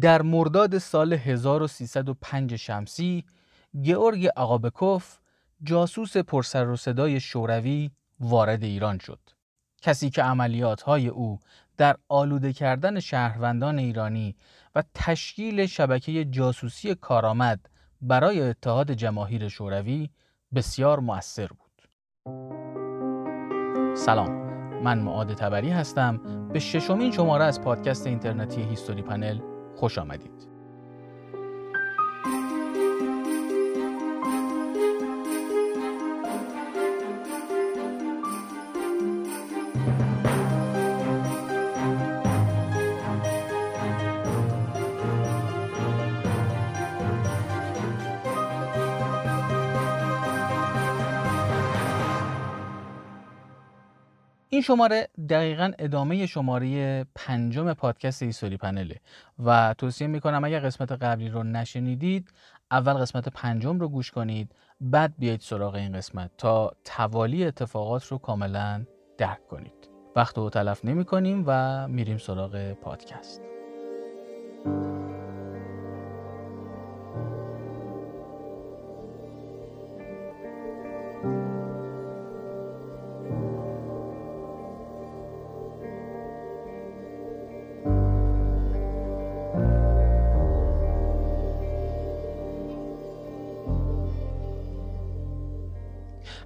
در مرداد سال 1305 شمسی گئورگ آقابکوف، جاسوس پرسر و صدای شوروی، وارد ایران شد. کسی که عملیات‌های او در آلوده کردن شهروندان ایرانی و تشکیل شبکه جاسوسی کارآمد برای اتحاد جماهیر شوروی بسیار مؤثر بود. سلام، من معاد تبری هستم. به ششمین شماره از پادکست اینترنتی هیستوری پنل خوش آمدید. این شماره دقیقاً ادامه شماره 5 پادکست هیستوری پنله و توصیه میکنم اگر قسمت قبلی رو نشنیدید اول قسمت 5 رو گوش کنید، بعد بیایید سراغ این قسمت تا توالی اتفاقات رو کاملاً درک کنید. وقت رو تلف نمی کنیم و میریم سراغ پادکست.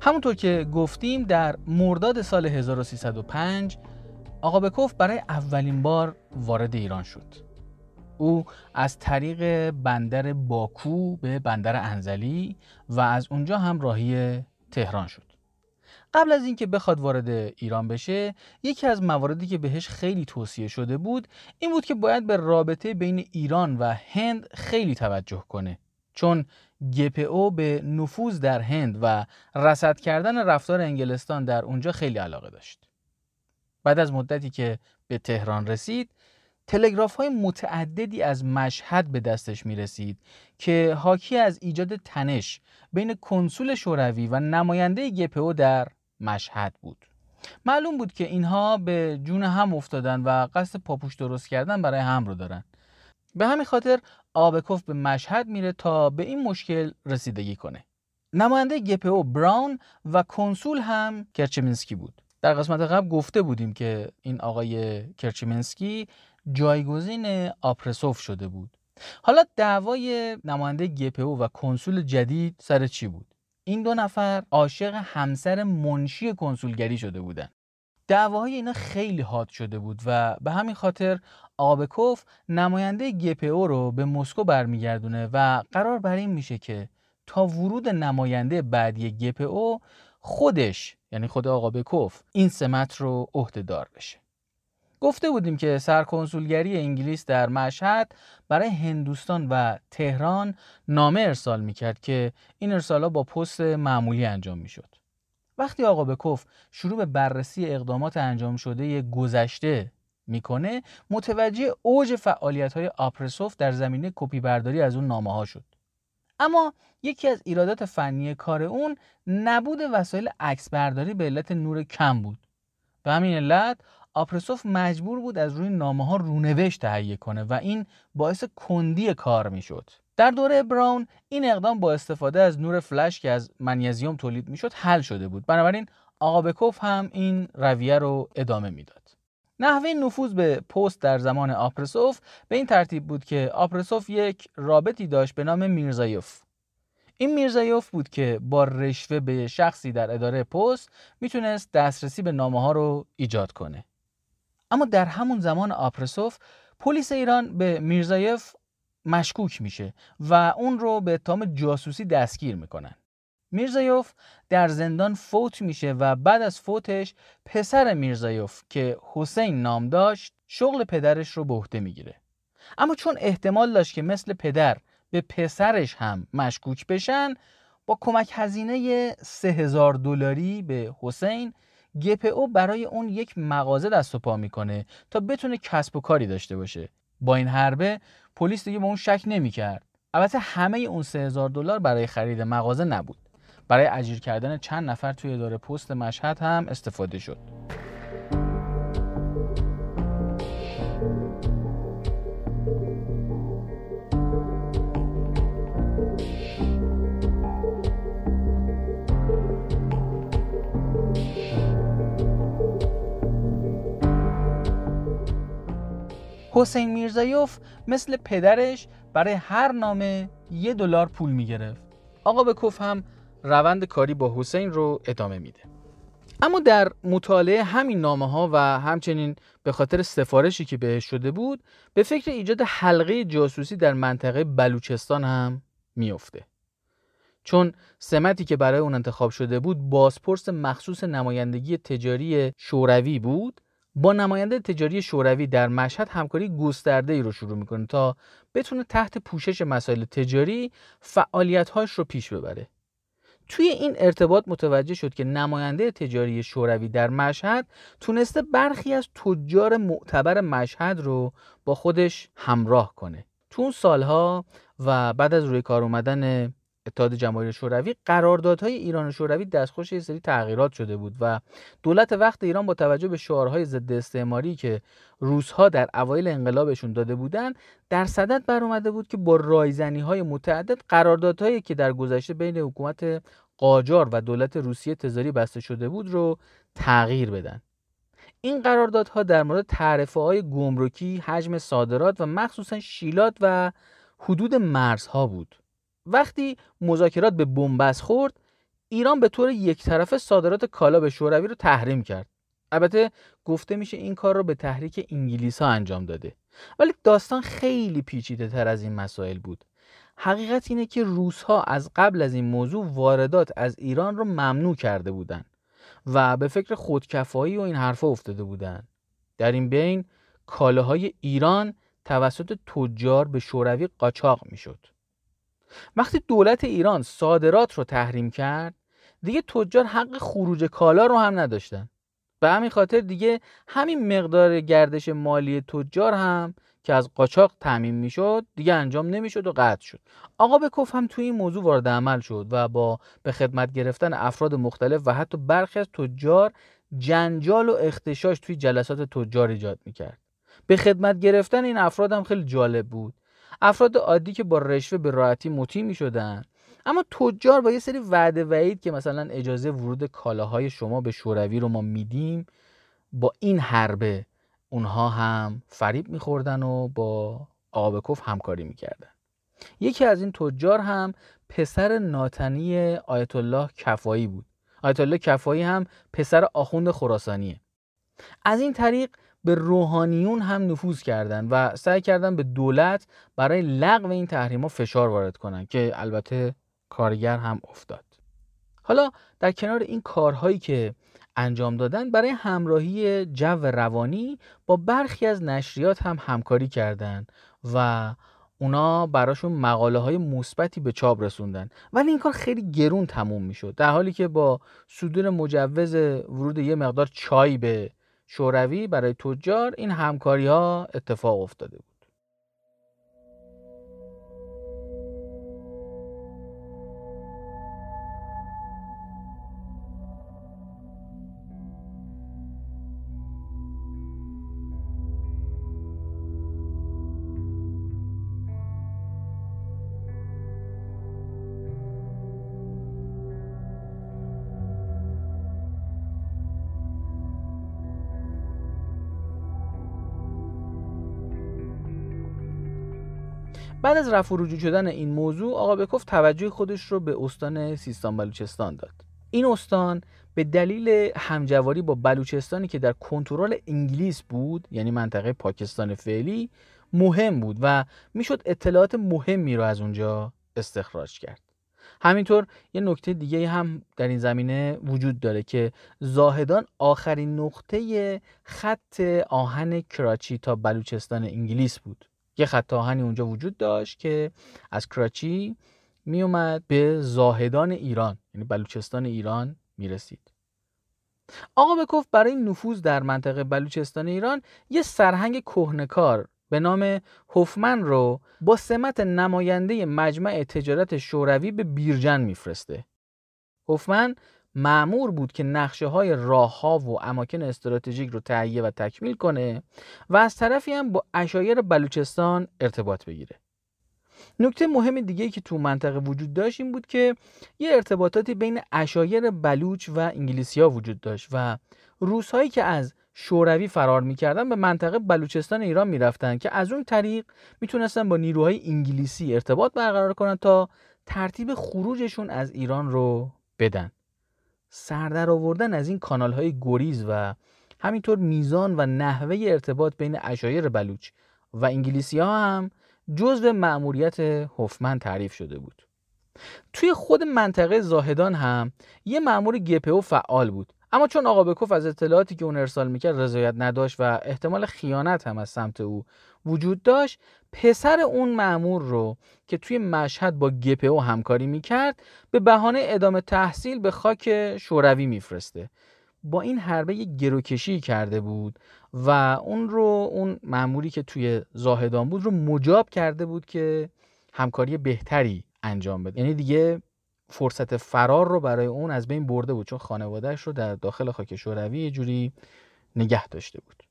همونطور که گفتیم در مرداد سال 1305 آقابکوف برای اولین بار وارد ایران شد. او از طریق بندر باکو به بندر انزلی و از اونجا هم راهی تهران شد. قبل از اینکه بخواد وارد ایران بشه، یکی از مواردی که بهش خیلی توصیه شده بود این بود که باید به رابطه بین ایران و هند خیلی توجه کنه، چون گ.پ.او به نفوذ در هند و رصد کردن رفتار انگلستان در اونجا خیلی علاقه داشت. بعد از مدتی که به تهران رسید، تلگراف‌های متعددی از مشهد به دستش می‌رسید که حاکی از ایجاد تنش بین کنسول شوروی و نماینده گ.پ.او در مشهد بود. معلوم بود که اینها به جون هم افتادن و قصد پاپوش درست کردن برای هم رو دارن. به همین خاطر آقابکوف به مشهد میره تا به این مشکل رسیدگی کنه. نماینده گ.پ.او براون و کنسول هم کرچمینسکی بود. در قسمت قبل گفته بودیم که این آقای کرچمینسکی جایگزین آپرسوف شده بود. حالا دعوای نماینده گ.پ.او و کنسول جدید سر چی بود؟ این دو نفر عاشق همسر منشی کنسولگری شده بودند. دعواهای اینا خیلی حاد شده بود و به همین خاطر آقابکوف نماینده گ.پ.او رو به مسکو برمیگردونه و قرار بر این میشه که تا ورود نماینده بعدی گ.پ.او خودش، یعنی خود آقابکوف، این سمت رو عهده‌دار بشه. گفته بودیم که سرکنسولگری انگلیس در مشهد برای هندوستان و تهران نامه ارسال میکرد که این ارسال‌ها با پست معمولی انجام میشد. وقتی آقابکوف شروع به بررسی اقدامات انجام شده گذشته میکنه، متوجه اوج فعالیت‌های آپرسوف در زمینه کپی برداری از اون نامه‌ها شد. اما یکی از ایرادات فنی کار اون نبود وسایل عکس برداری به علت نور کم بود. به همین علت آپرسوف مجبور بود از روی نامه‌ها رونوشت تهیه کنه و این باعث کندی کار میشد. در دوره براون این اقدام با استفاده از نور فلش که از منیزیم تولید میشد حل شده بود. بنابراین آقابکوف هم این رویه رو ادامه میداد. نحوه نفوذ به پست در زمان آپرسوف به این ترتیب بود که آپرسوف یک رابطی داشت به نام میرزایف. این میرزایف بود که با رشوه به شخصی در اداره پست میتونست دسترسی به نامه ها رو ایجاد کنه. اما در همون زمان آپرسوف، پلیس ایران به میرزایف مشکوک میشه و اون رو به اتهام جاسوسی دستگیر میکنن. میرزایف در زندان فوت میشه و بعد از فوتش پسر میرزایف که حسین نام داشت شغل پدرش رو به عهده میگیره. اما چون احتمال داشت که مثل پدر به پسرش هم مشکوک بشن، با کمک هزینه $3000 به حسین، گ.پ.او برای اون یک مغازه دست و پا میکنه تا بتونه کسب و کاری داشته باشه. با این حربه پلیس دیگه به اون شک نمیکرد. البته همه اون $3000 برای خرید مغازه نبود. برای اجیر کردن چند نفر توی اداره پست مشهد هم استفاده شد. حسین میرزاییوف مثل پدرش برای هر نامه $1 پول میگرفت. آقابکوف هم روند کاری با حسین رو ادامه میده. اما در مطالعه همین نامه ها و همچنین به خاطر سفارشی که بهش شده بود، به فکر ایجاد حلقه جاسوسی در منطقه بلوچستان هم میفته. چون سمتی که برای اون انتخاب شده بود بازپرس مخصوص نمایندگی تجاری شوروی بود، با نماینده تجاری شوروی در مشهد همکاری گسترده‌ای رو شروع میکنه تا بتونه تحت پوشش مسائل تجاری فعالیت‌هاش رو پیش ببره. توی این ارتباط متوجه شد که نماینده تجاری شوروی در مشهد تونسته برخی از تجار معتبر مشهد رو با خودش همراه کنه. تو اون سالها و بعد از روی کار اومدن اتحاد جماهیر شوروی، قراردادهای ایران و شوروی دستخوش یه سری تغییرات شده بود و دولت وقت ایران با توجه به شعارهای ضد استعماری که روس‌ها در اوایل انقلابشون داده بودند، در صدد برآمده بود که با رایزنی‌های متعدد قراردادهایی که در گذشته بین حکومت قاجار و دولت روسیه تزاری بسته شده بود رو تغییر بدن. این قراردادها در مورد تعرفه‌های گمرکی، حجم صادرات و مخصوصاً شیلات و حدود مرزها بود. وقتی مذاکرات به بنبست خورد، ایران به طور یکطرفه صادرات کالا به شوروی رو تحریم کرد. البته گفته میشه این کار رو به تحریک انگلیس‌ها انجام داده. ولی داستان خیلی پیچیده تر از این مسائل بود. حقیقت اینه که روس‌ها از قبل از این موضوع واردات از ایران رو ممنوع کرده بودن و به فکر خودکفایی و این حرفا افتاده بودن. در این بین کالاهای ایران توسط تجار به شوروی قاچاق میشد. وقتی دولت ایران صادرات رو تحریم کرد، دیگه تجار حق خروج کالا رو هم نداشتن. به همین خاطر دیگه همین مقدار گردش مالی تجار هم که از قاچاق تامین میشد دیگه انجام نمیشد و قطع شد. آقابکوف هم توی این موضوع وارد عمل شد و با به خدمت گرفتن افراد مختلف و حتی برخی از تجار جنجال و اختشاش توی جلسات تجار ایجاد میکرد. به خدمت گرفتن این افراد هم خیلی جالب بود. افراد عادی که با رشوه به راحتی مطیع می‌شدن، اما تجار با یه سری وعده وعید که مثلا اجازه ورود کالاهای شما به شوروی رو ما میدیم، با این حربه اونها هم فریب می‌خوردن و با آقابکوف همکاری می‌کردن. یکی از این تجار هم پسر ناتنی آیت الله کفایی بود. آیت الله کفایی هم پسر آخوند خراسانیه. از این طریق به روحانیون هم نفوذ کردند و سعی کردن به دولت برای لغو این تحریم‌ها فشار وارد کنند که البته کارگر هم افتاد. حالا در کنار این کارهایی که انجام دادن، برای همراهی جو روانی با برخی از نشریات هم همکاری کردند و اونا براشون مقاله‌های مثبتی به چاپ رسوندن، ولی این کار خیلی گرون تموم می‌شد. در حالی که با صدور مجوز ورود یه مقدار چای به شوروی برای تجار، این همکاری‌ها اتفاق افتاده بود. بعد از رفع و رجوع شدن این موضوع، آقابکوف توجه خودش رو به استان سیستان بلوچستان داد. این استان به دلیل همجواری با بلوچستانی که در کنترل انگلیس بود، یعنی منطقه پاکستان فعلی، مهم بود و میشد اطلاعات مهمی رو از اونجا استخراج کرد. همینطور یه نکته دیگه هم در این زمینه وجود داره که زاهدان آخرین نقطه خط آهن کراچی تا بلوچستان انگلیس بود. یه خط آهنی اونجا وجود داشت که از کراچی می اومد به زاهدان ایران، یعنی بلوچستان ایران می رسید. آقابکوف برای نفوذ در منطقه بلوچستان ایران یه سرهنگ کهنکار به نام هوفمن رو با سمت نماینده مجمع تجارت شوروی به بیرجند میفرسته. هوفمن مأمور بود که نقشه های راه ها و اماکن استراتژیک رو تهیه و تکمیل کنه و از طرفی هم با عشایر بلوچستان ارتباط بگیره. نکته مهم دیگه‌ای که تو منطقه وجود داشت این بود که یه ارتباطاتی بین عشایر بلوچ و انگلیسی‌ها وجود داشت و روس‌هایی که از شوروی فرار می‌کردن به منطقه بلوچستان ایران می‌رفتن که از اون طریق می‌تونستن با نیروهای انگلیسی ارتباط برقرار کنن تا ترتیب خروجشون از ایران رو بدن. سردر آوردن از این کانال‌های گریز و همینطور میزان و نحوه ارتباط بین عشایر بلوچ و انگلیسی‌ها هم جزو مأموریت هوفمن تعریف شده بود. توی خود منطقه زاهدان هم یه مأمور گ.پ.او فعال بود، اما چون آقابکوف از اطلاعاتی که اون ارسال میکرد رضایت نداشت و احتمال خیانت هم از سمت او وجود داشت، پسر اون مأمور رو که توی مشهد با گ.پ.او همکاری میکرد به بهانه ادامه تحصیل به خاک شوروی میفرسته. با این حربه یک گروکشی کرده بود و اون مأموری که توی زاهدان بود رو مجاب کرده بود که همکاری بهتری انجام بده، یعنی دیگه فرصت فرار رو برای اون از بین برده بود چون خانوادهش رو در داخل خاک شوروی یه جوری نگه داشته بود.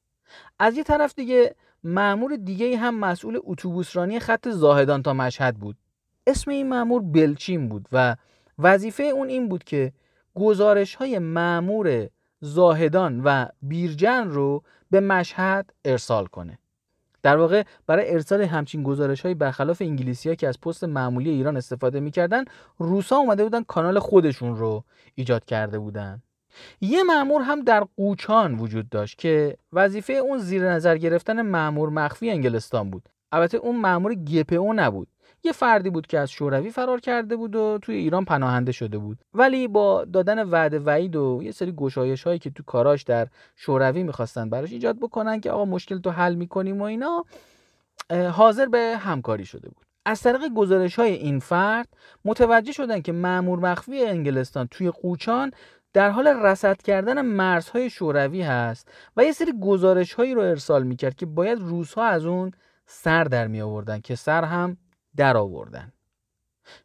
از یه طرف دیگه مأمور دیگه هم مسئول اتوبوسرانی خط زاهدان تا مشهد بود. اسم این مأمور بلچین بود و وظیفه اون این بود که گزارش‌های مأمور زاهدان و بیرجند رو به مشهد ارسال کنه. در واقع برای ارسال همچین گزارش‌هایی برخلاف انگلیسی‌ها که از پست معمولی ایران استفاده می‌کردن، روس‌ها اومده بودن کانال خودشون رو ایجاد کرده بودن. یه مأمور هم در قوچان وجود داشت که وظیفه اون زیر نظر گرفتن مأمور مخفی انگلستان بود. البته اون مأمور گ.پ.او نبود، یه فردی بود که از شوروی فرار کرده بود و توی ایران پناهنده شده بود، ولی با دادن وعده وعید و یه سری گشایش هایی که تو کاراش در شوروی میخواستن براش ایجاد بکنن که آقا مشکل تو حل میکنیم و اینا، حاضر به همکاری شده بود. از طریق گزارش های این فرد متوجه شدن که مأمور مخفی انگلستان توی قوچان در حال رصد کردن مرزهای شوروی هست و یه سری گزارش هایی رو ارسال میکرد که باید روس‌ها از اون سر در می آوردن که سر هم در آوردن.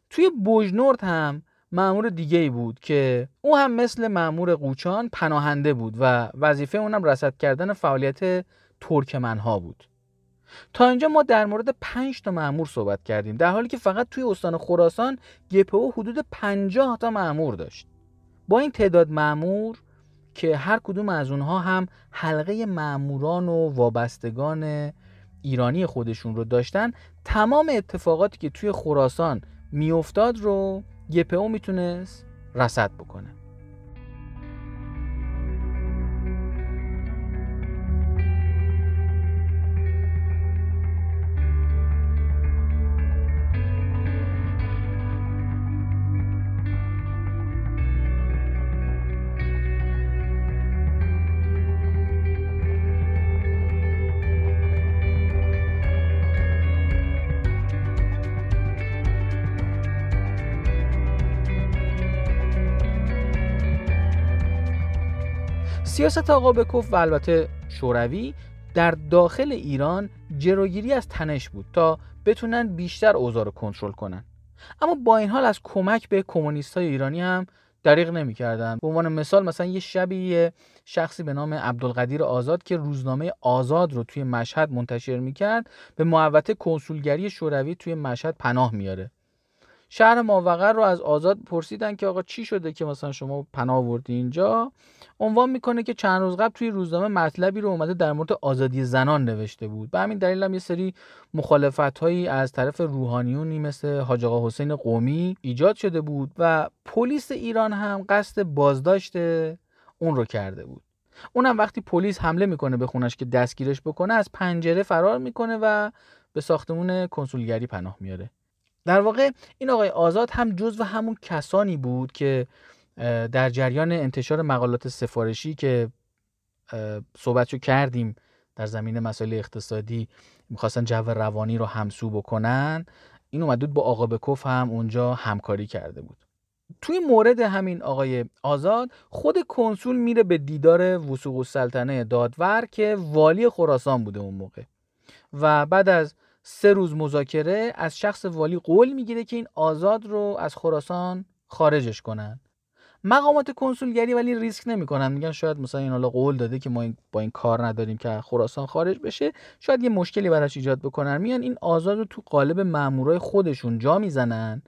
توی بوجنورد هم مأمور دیگه‌ای بود که او هم مثل مأمور قوچان پناهنده بود و وظیفه اونم رصد کردن فعالیت ترکمنها بود. تا اینجا ما در مورد 5 تا مأمور صحبت کردیم، در حالی که فقط توی استان خراسان گ.پ.او حدود 50 تا مأمور داشت. با این تعداد مأمور که هر کدوم از اونها هم حلقه مأموران و وابستگان ایرانی خودشون رو داشتن، تمام اتفاقاتی که توی خراسان میافتاد رو گ.پ.او میتونست رصد بکنه. سیاست آقابکوف و البته شوروی در داخل ایران جلوگیری از تنش بود تا بتونن بیشتر اوضاع رو کنترل کنن، اما با این حال از کمک به کمونیستای ایرانی هم دریغ نمی‌کردن. به عنوان مثال، مثلا یه شبیه شخصی به نام عبدالقادر آزاد که روزنامه آزاد رو توی مشهد منتشر می‌کرد، به محوطه کنسولگری شوروی توی مشهد پناه میاره. شهر ماوقر رو از آزاد پرسیدن که آقا چی شده که مثلا شما پناه آوردی اینجا؟ عنوان میکنه که چند روز قبل توی روزنامه مطلبی رو اومده در مورد آزادی زنان نوشته بود. به همین دلیل هم یه سری مخالفت‌هایی از طرف روحانیونی مثل حاج آقا حسین قمی ایجاد شده بود و پلیس ایران هم قصد بازداشت اون رو کرده بود. اونم وقتی پلیس حمله میکنه به خونش که دستگیرش بکنه، از پنجره فرار میکنه و به ساختمون کنسولگری پناه میاره. در واقع این آقای آزاد هم جزو همون کسانی بود که در جریان انتشار مقالات سفارشی که صحبتشو کردیم در زمینه مسائل اقتصادی میخواستن جو روانی رو همسو بکنن، این اومده بود با آقابکوف هم اونجا همکاری کرده بود. توی مورد همین آقای آزاد، خود کنسول میره به دیدار سوغ سلطنة دادور که والی خراسان بوده اون موقع و بعد از 3 روز مذاکره از شخص والی قول میگیره که این آزاد رو از خراسان خارجش کنن. مقامات کنسولگری ولی ریسک نمیکنن، میگن شاید مثلا این حالا قول داده که ما با این کار نداریم که خراسان خارج بشه، شاید یه مشکلی براش ایجاد بکنن، میان این آزاد رو تو قالب مامورای خودشون جا میزنن،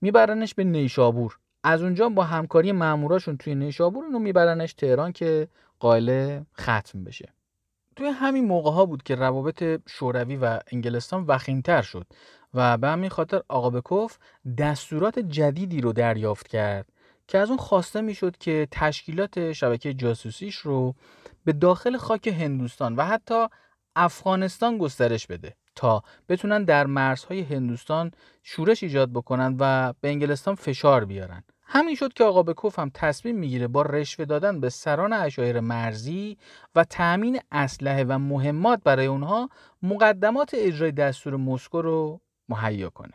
میبرنش به نیشابور، از اونجا با همکاری ماموراشون توی نیشابور اونو میبرنش تهران که قائل ختم بشه. توی همین موقع‌ها بود که روابط شوروی و انگلستان وخیم‌تر شد و به همین خاطر آقابکوف دستورات جدیدی رو دریافت کرد که از اون خواسته میشد که تشکیلات شبکه جاسوسیش رو به داخل خاک هندوستان و حتی افغانستان گسترش بده تا بتونن در مرزهای هندوستان شورش ایجاد بکنن و به انگلستان فشار بیارن. همین شد که آقابکوف هم تصمیم میگیره با رشوه دادن به سران عشایر مرزی و تأمین اسلحه و مهمات برای اونها مقدمات اجرای دستور مسکو رو مهیا کنه.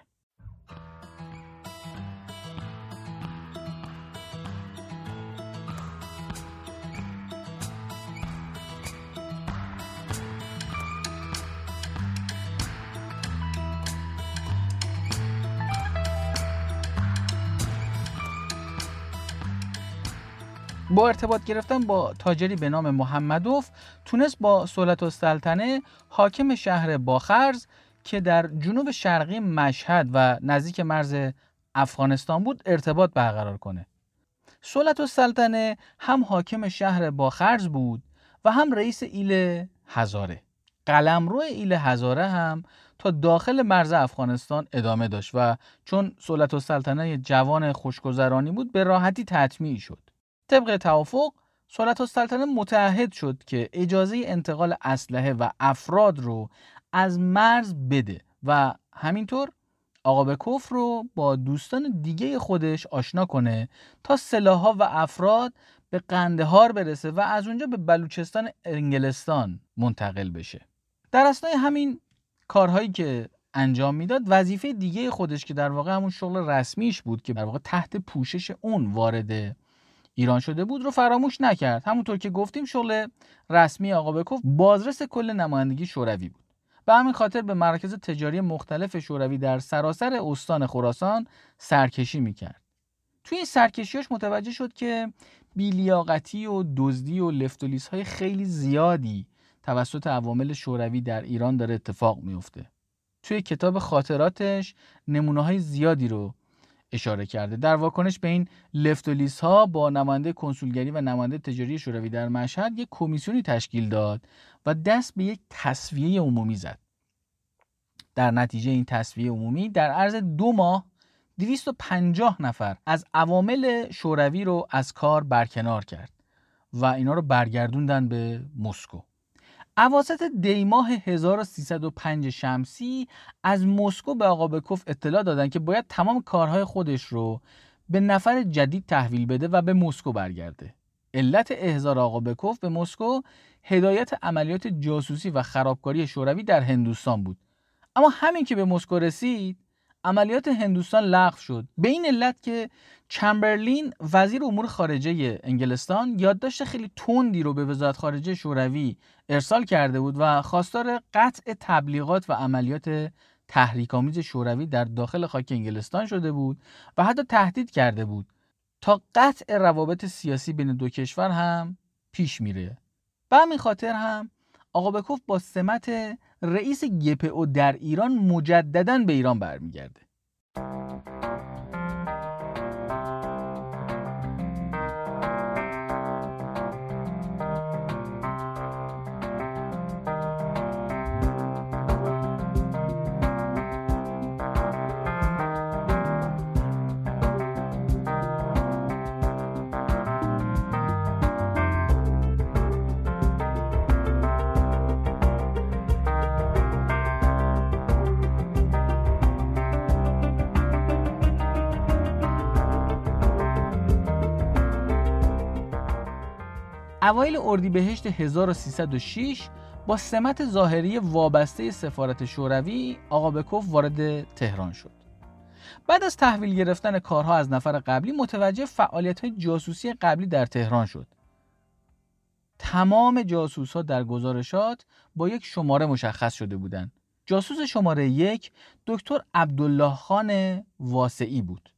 با ارتباط گرفتن با تاجری به نام محمدوف تونست با سلطنت السلطنه حاکم شهر باخرز که در جنوب شرقی مشهد و نزدیک مرز افغانستان بود ارتباط برقرار کنه. سلطنت السلطنه هم حاکم شهر باخرز بود و هم رئیس ایل هزاره. قلمرو ایل هزاره هم تا داخل مرز افغانستان ادامه داشت و چون سلطنت السلطنه جوان خوشگذرانی بود به راحتی تطمیع شد. طبق توافق سلطنت السلطنه متعهد شد که اجازه انتقال اسلحه و افراد رو از مرز بده و همینطور آقابکوف رو با دوستان دیگه خودش آشنا کنه تا سلاح‌ها و افراد به قندهار برسه و از اونجا به بلوچستان انگلستان منتقل بشه. در اثنای همین کارهایی که انجام میداد وظیفه دیگه خودش که در واقع همون شغل رسمیش بود که در واقع تحت پوشش اون وارد ایران شده بود رو فراموش نکرد. همونطور که گفتیم شغل رسمی آقابکوف بازرس کل نمایندگی شوروی بود. به همین خاطر به مراکز تجاری مختلف شوروی در سراسر استان خراسان سرکشی میکرد. توی این سرکشیاش متوجه شد که بیلیاقتی و دزدی و لفت و لیس‌های خیلی زیادی توسط عوامل شوروی در ایران داره اتفاق میفته. توی کتاب خاطراتش نمونه‌های زیادی رو اشاره کرده. در واکنش به این لفت و لیس ها با نماینده کنسولگری و نماینده تجاری شوروی در مشهد یک کمیسیونی تشکیل داد و دست به یک تصفیه عمومی زد. در نتیجه این تصفیه عمومی در عرض 2 ماه 250 نفر از عوامل شوروی رو از کار برکنار کرد و اینا رو برگردوندن به مسکو. اواسط دیماه 1305 شمسی از مسکو به آقابکوف اطلاع دادن که باید تمام کارهای خودش رو به نفر جدید تحویل بده و به مسکو برگرده. علت احضار آقابکوف به مسکو هدایت عملیات جاسوسی و خرابکاری شوروی در هندوستان بود. اما همین که به مسکو رسید عملیات هندوستان لغو شد، به این علت که چمبرلین وزیر امور خارجه انگلستان یادداشت خیلی تندی رو به وزارت خارجه شوروی ارسال کرده بود و خواستار قطع تبلیغات و عملیات تحریک‌آمیز شوروی در داخل خاک انگلستان شده بود و حتی تهدید کرده بود تا قطع روابط سیاسی بین دو کشور هم پیش میره. به همین خاطر هم آقابکوف با سمت رئیس گ.پ.او در ایران مجدداً به ایران برمیگرده. اوایل اردیبهشت 1306 با سمت ظاهری وابسته سفارت شوروی آقابکوف وارد تهران شد. بعد از تحویل گرفتن کارها از نفر قبلی متوجه فعالیت‌های جاسوسی قبلی در تهران شد. تمام جاسوس‌ها در گزارشات با یک شماره مشخص شده بودند. جاسوس شماره 1 دکتر عبدالله خان واسعی بود.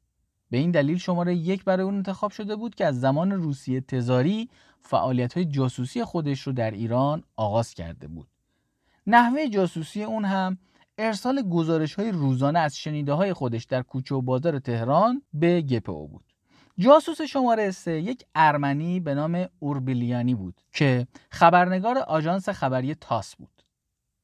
به این دلیل شماره 1 برای اون انتخاب شده بود که از زمان روسیه تزاری فعالیت‌های جاسوسی خودش رو در ایران آغاز کرده بود. نحوه جاسوسی اون هم ارسال گزارش‌های روزانه از شنیده‌های خودش در کوچه و بازار تهران به گ.پ.او بود. جاسوس شماره 3 یک ارمنی به نام اوربیلیانی بود که خبرنگار آژانس خبری تاس بود.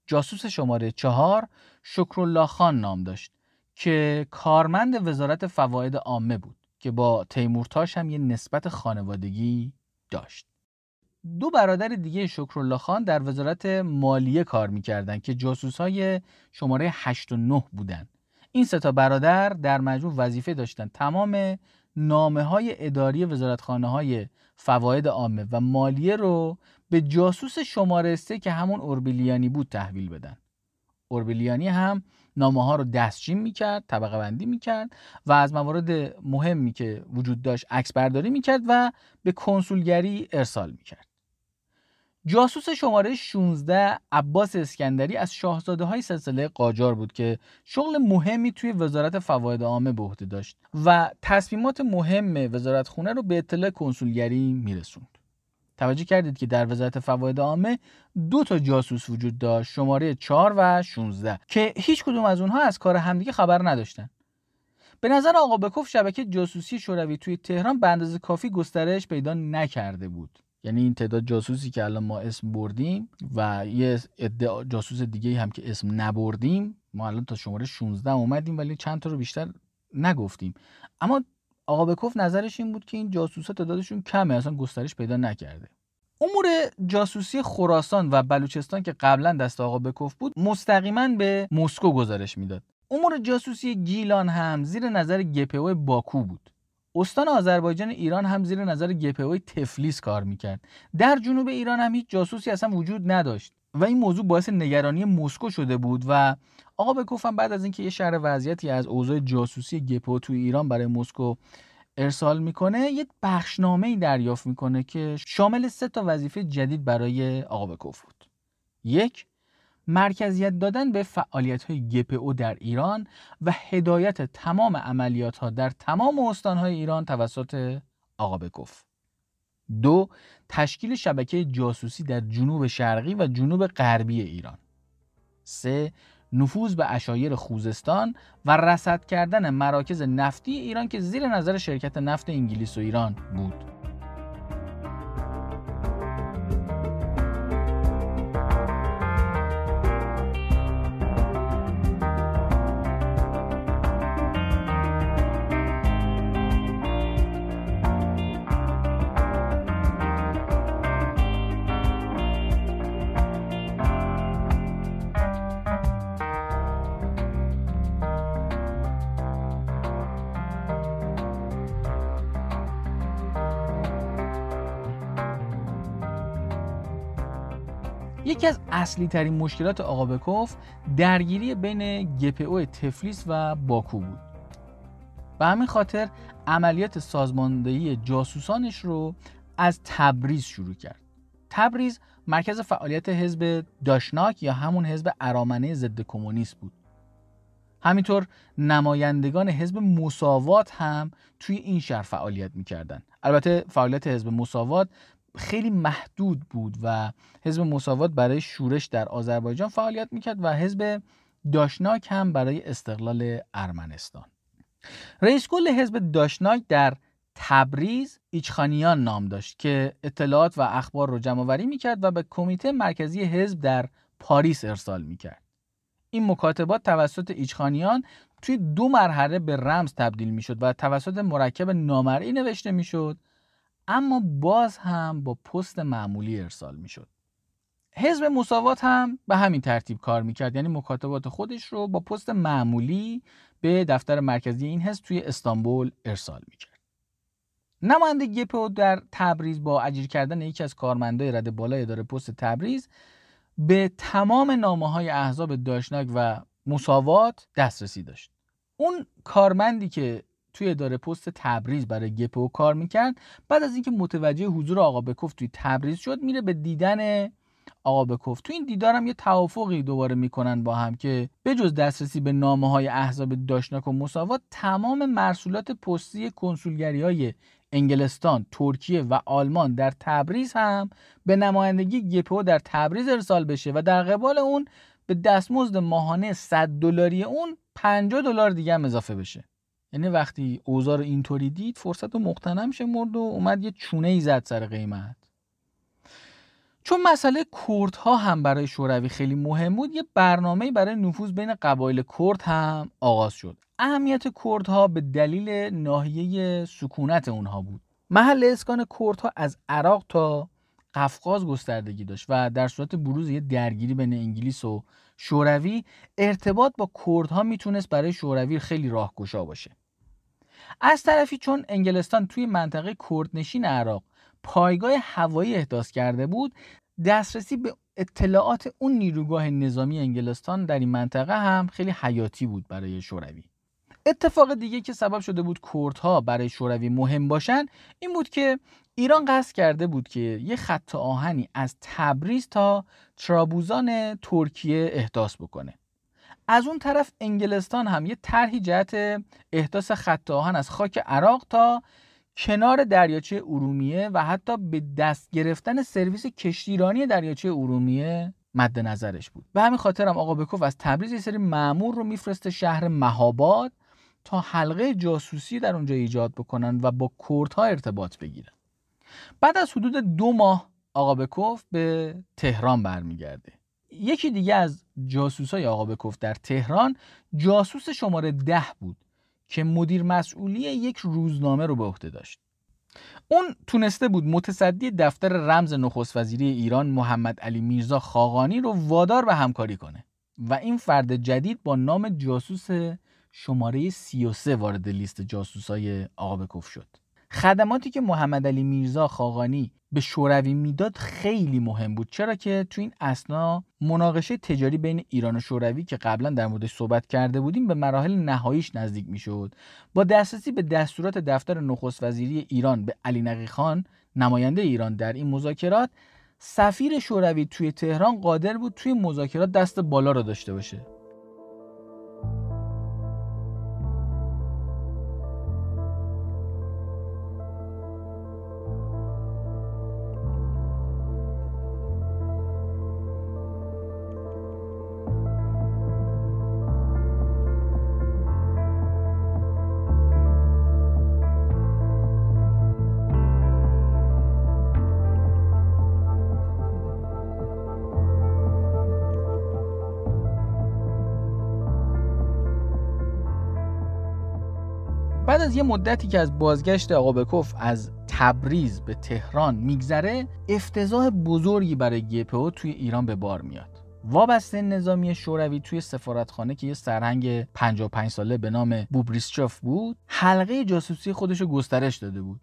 جاسوس شماره 4 شکرالله خان نام داشت که کارمند وزارت فواید عامه بود که با تیمورتاش هم یه نسبت خانوادگی داشت. دو برادر دیگه شکرالله خان در وزارت مالیه کار می‌کردن که جاسوس‌های شماره 8 و 9 بودن. این سه تا برادر در مجموع وظیفه داشتن تمام نامه‌های اداری وزارتخانه‌های فواید عامه و مالیه رو به جاسوس شماره 3 که همون اوربیلیانی بود تحویل بدن. اوربیلیانی هم نامه ها رو دستچین میکرد، طبقه بندی میکرد و از موارد مهمی که وجود داشت عکس برداری میکرد و به کنسولگری ارسال میکرد. جاسوس شماره 16 عباس اسکندری از شاهزاده های سلسله قاجار بود که شغل مهمی توی وزارت فواید عامه به عهده داشت و تصمیمات مهم وزارتخونه رو به اطلاع کنسولگری میرسوند. توجه کردید که در وزارت فواید عامه دو تا جاسوس وجود داشت، شماره 4 و 16 که هیچ کدوم از اونها از کار همدیگه خبر نداشتن. به نظر آقابکوف شبکه جاسوسی شوروی توی تهران به اندازه کافی گسترش پیدا نکرده بود. یعنی این تعداد جاسوسی که الان ما اسم بردیم و یه عده جاسوس دیگه هم که اسم نبردیم، ما الان تا شماره 16 اومدیم ولی چند تا رو بیشتر نگفتیم. اما آقابکوف نظرش این بود که این جاسوس‌ها تعدادشون کمه، اصلا گسترش پیدا نکرده. امور جاسوسی خراسان و بلوچستان که قبلا دست آقابکوف بود مستقیما به مسکو گزارش میداد. امور جاسوسی گیلان هم زیر نظر گ.پ.او باکو بود. استان آذربایجان ایران هم زیر نظر گ.پ.او تفلیس کار میکرد. در جنوب ایران هم هیچ جاسوسی اصلا وجود نداشت و این موضوع باعث نگرانی مسکو شده بود و آقابکوف هم بعد از اینکه یه شرح وضعیتی از اوضاع جاسوسی گ.پ.او تو ایران برای مسکو ارسال میکنه، یه بخشنامه‌ای دریافت میکنه که شامل 3 تا وظیفه جدید برای آقابکوف بود. 1. مرکزیت دادن به فعالیت‌های گ.پ.او در ایران و هدایت تمام عملیات‌ها در تمام استان‌های ایران توسط آقابکوف. 2. تشکیل شبکه جاسوسی در جنوب شرقی و جنوب غربی ایران. 3. نفوذ به عشایر خوزستان و رصد کردن مراکز نفتی ایران که زیر نظر شرکت نفت انگلیس و ایران بود. یکی از اصلی ترین مشکلات آقابکوف درگیری بین گ.پ.او تفلیس و باکو بود. به همین خاطر عملیات سازماندهی جاسوسانش رو از تبریز شروع کرد. تبریز مرکز فعالیت حزب داشناک یا همون حزب ارامنه ضد کمونیست بود. همینطور نمایندگان حزب مساوات هم توی این شهر فعالیت می‌کردن. البته فعالیت حزب مساوات خیلی محدود بود و حزب مساوات برای شورش در آذربایجان فعالیت میکرد و حزب داشناک هم برای استقلال ارمنستان. رئیس کل حزب داشناک در تبریز ایچخانیان نام داشت که اطلاعات و اخبار رو جمع‌آوری میکرد و به کمیته مرکزی حزب در پاریس ارسال میکرد. این مکاتبات توسط ایچخانیان توی 2 مرحله به رمز تبدیل میشد و توسط مرکب نامرئی نوشته میشد، اما باز هم با پست معمولی ارسال میشد. حزب مساوات هم به همین ترتیب کار میکرد، یعنی مکاتبات خودش رو با پست معمولی به دفتر مرکزی این حزب توی استانبول ارسال میکرد. نماینده گ.پ.او در تبریز با اجیر کردن یکی از کارمندای رد بالای اداره پست تبریز به تمام نامه‌های احزاب داشناک و مساوات دسترسی داشت. اون کارمندی که توی اداره پست تبریز برای گ.پ.او کار میکرد، بعد از اینکه متوجه حضور آقابکوف توی تبریز شد، میره به دیدن آقابکوف. تو این دیدارم یه توافقی دوباره میکنن با هم که بجز دسترسی به نامه‌های احزاب داشناک و مساوات، تمام مرسولات پستی کنسولگری‌های انگلستان، ترکیه و آلمان در تبریز هم به نمایندگی گ.پ.او در تبریز ارسال بشه و در قبال اون به دستمزد ماهانه $100 اون $50 دیگه هم اضافه بشه. یعنی وقتی اوضاع رو اینطوری دید، فرصت رو مغتنم شمرد و اومد یه چونه ای زد سر قیمت. چون مسئله کردها هم برای شوروی خیلی مهم بود، یه برنامه برای نفوذ بین قبایل کرد هم آغاز شد. اهمیت کردها به دلیل ناحیه سکونت اونها بود. محل اسکان کردها از عراق تا قفقاز گستردگی داشت و در صورت بروز یه درگیری بین انگلیس و شوروی، ارتباط با کردها میتونست برای شوروی خیلی راهگشا باشه. از طرفی چون انگلستان توی منطقه کردنشین عراق پایگاه هوایی احداث کرده بود، دسترسی به اطلاعات اون نیروگاه نظامی انگلستان در این منطقه هم خیلی حیاتی بود برای شوروی. اتفاق دیگه که سبب شده بود کردها برای شوروی مهم باشن این بود که ایران قصد کرده بود که یه خط آهنی از تبریز تا ترابوزان ترکیه احداث بکنه. از اون طرف انگلستان هم یه طرحی جهت احداث خط آهن از خاک عراق تا کنار دریاچه ارومیه و حتی به دست گرفتن سرویس کشتیرانی دریاچه ارومیه مد نظرش بود. به همین خاطر هم آقابکوف از تبریز یه سری مأمور رو میفرسته شهر مهاباد تا حلقه جاسوسی در اونجا ایجاد بکنن و با کردها ارتباط بگیرن. بعد از حدود 2 ماه آقابکوف به تهران برمیگرده. یکی دیگه از جاسوسای آقابکوف در تهران، جاسوس شماره 10 بود که مدیر مسئولی یک روزنامه رو به عهده داشت. اون تونسته بود متصدی دفتر رمز نخست وزیری ایران محمد علی میرزا خاغانی رو وادار به همکاری کنه و این فرد جدید با نام جاسوس شماره 33 وارد لیست جاسوسای آقابکوف شد. خدماتی که محمد علی میرزا خاغانی به شوروی میداد خیلی مهم بود، چرا که تو این اثنا مناقشه تجاری بین ایران و شوروی که قبلا در موردش صحبت کرده بودیم به مراحل نهاییش نزدیک میشد. با دسترسی به دستورات دفتر نخست وزیری ایران به علی نقی خان، نماینده ایران در این مذاکرات، سفیر شوروی توی تهران قادر بود توی مذاکرات دست بالا را داشته باشه. بعد از یه مدتی که از بازگشت آقابکوف از تبریز به تهران میگذره، افتضاح بزرگی برای گ.پ.او توی ایران به بار میاد. وابسته نظامی شوروی توی سفارتخانه که یه سرهنگ 55 ساله به نام بوبریشچف بود، حلقه جاسوسی خودشو گسترش داده بود.